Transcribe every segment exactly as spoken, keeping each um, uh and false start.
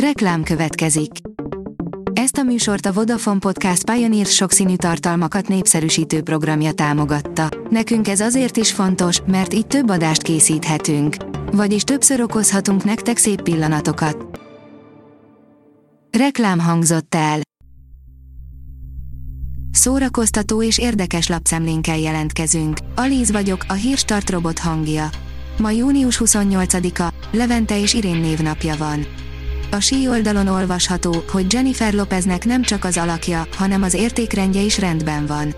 Reklám következik. Ezt a műsort a Vodafone Podcast Pioneers sokszínű tartalmakat népszerűsítő programja támogatta. Nekünk ez azért is fontos, mert így több adást készíthetünk. Vagyis többször okozhatunk nektek szép pillanatokat. Reklám hangzott el. Szórakoztató és érdekes lapszemlénkkel jelentkezünk. Alíz vagyok, a Hírstart robot hangja. Ma június huszonnyolcadika, Levente és Irén névnapja van. A sí oldalon olvasható, hogy Jennifer Lopeznek nem csak az alakja, hanem az értékrendje is rendben van.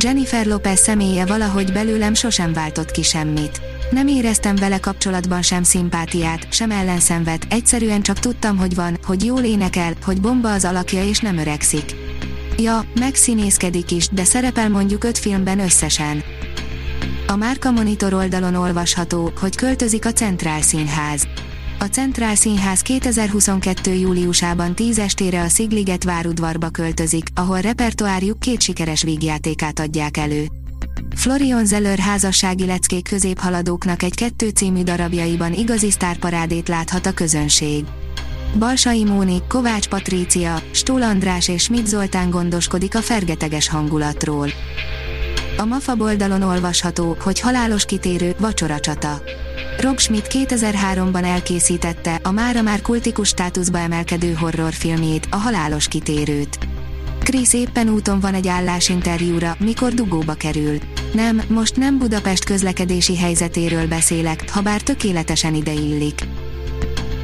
Jennifer Lopez személye valahogy belőlem sosem váltott ki semmit. Nem éreztem vele kapcsolatban sem szimpátiát, sem ellenszenvet, egyszerűen csak tudtam, hogy van, hogy jól énekel, hogy bomba az alakja és nem öregszik. Ja, megszínészkedik is, de szerepel mondjuk öt filmben összesen. A Márka Monitor oldalon olvasható, hogy költözik a Centrál Színház. A Centrál Színház kétezer-huszonkettő. júliusában tíz estére a Szigligetvár udvarba költözik, ahol repertoárjuk két sikeres vígjátékát adják elő. Florian Zeller házassági leckék középhaladóknak egy kettő című darabjaiban igazi sztárparádét láthat a közönség. Balsai Mónik, Kovács Patrícia, Stúl András és Schmidt Zoltán gondoskodik a fergeteges hangulatról. A MAFA oldalon olvasható, hogy halálos kitérő, vacsoracsata. Rob Schmidt kétezer-háromban elkészítette a mára már kultikus státuszba emelkedő horrorfilmjét, a halálos kitérőt. Chris éppen úton van egy állásinterjúra, mikor dugóba kerül. Nem, most nem Budapest közlekedési helyzetéről beszélek, habár tökéletesen ide illik.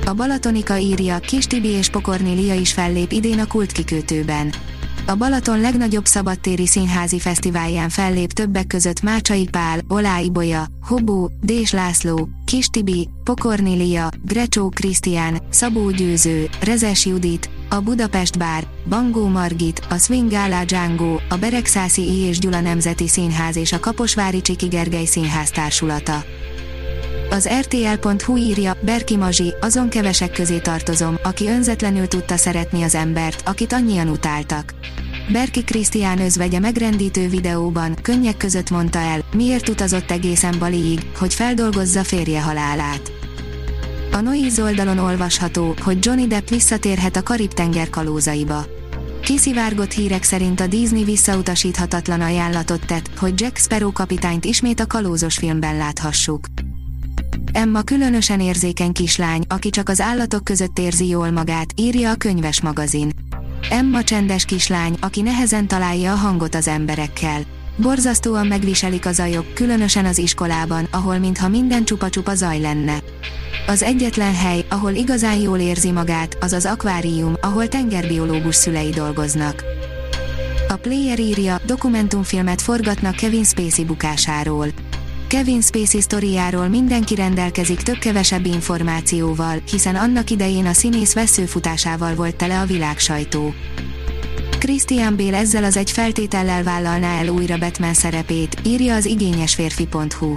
A Balatonika írja, Kis Tibi és Pokorny Lia is fellép idén a Kultkikötőben. A Balaton legnagyobb szabadtéri színházi fesztiválján fellép többek között Mácsai Pál, Oláh Ibolya, Hobó, Dés László, Kis Tibi, Pokorny Lia, Grecsó Krisztián, Szabó Győző, Rezes Judit, a Budapest Bár, Bangó Margit, a Swing à la Django, a Beregszászi és Gyula Nemzeti Színház és a Kaposvári Csiki Gergely Színház Társulata. Az er té el pont hú írja, Berki Mazsi, azon kevesek közé tartozom, aki önzetlenül tudta szeretni az embert, akit annyian utáltak. Berki Krisztián özvegye megrendítő videóban, könnyek között mondta el, miért utazott egészen Baliig, hogy feldolgozza férje halálát. A Noiz oldalon olvasható, hogy Johnny Depp visszatérhet a Karib-tenger kalózaiba. Kiszivárgott hírek szerint a Disney visszautasíthatatlan ajánlatot tett, hogy Jack Sparrow kapitányt ismét a kalózos filmben láthassuk. Emma különösen érzékeny kislány, aki csak az állatok között érzi jól magát, írja a könyves magazin. Emma csendes kislány, aki nehezen találja a hangot az emberekkel. Borzasztóan megviselik a zajok, különösen az iskolában, ahol mintha minden csupa-csupa zaj lenne. Az egyetlen hely, ahol igazán jól érzi magát, az az akvárium, ahol tengerbiológus szülei dolgoznak. A Player írja, dokumentumfilmet forgatnak Kevin Spacey bukásáról. Kevin Spacey sztoriáról mindenki rendelkezik több-kevesebb információval, hiszen annak idején a színész vesszőfutásával volt tele a világ sajtó. Christian Bale ezzel az egy feltétellel vállalná el újra Batman szerepét, írja az igényesférfi pont hú.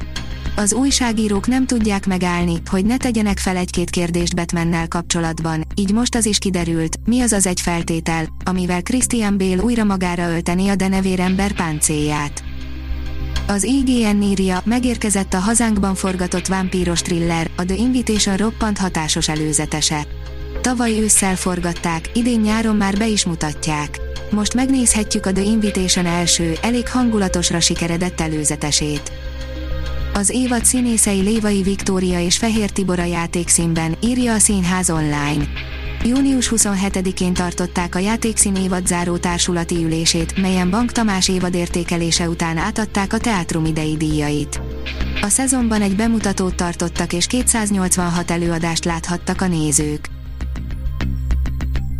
Az újságírók nem tudják megállni, hogy ne tegyenek fel egy-két kérdést Batmannel kapcsolatban, így most az is kiderült, mi az az egy feltétel, amivel Christian Bale újra magára ölteni a denevérember páncélját. Az i gé en írja, megérkezett a hazánkban forgatott vámpíros thriller, a The Invitation roppant hatásos előzetese. Tavaly ősszel forgatták, idén nyáron már be is mutatják. Most megnézhetjük a The Invitation első, elég hangulatosra sikeredett előzetesét. Az évad színészei Lévai Viktória és Fehér Tibor a játékszínben, írja a Színház online. június huszonhetedikén tartották a játékszín évadzáró társulati ülését, melyen Bank Tamás évad értékelése után átadták a teátrum idei díjait. A szezonban egy bemutatót tartottak és kétszáznyolcvanhat előadást láthattak a nézők.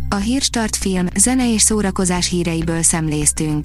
A Hírstart film, zene és szórakozás híreiből szemléztünk.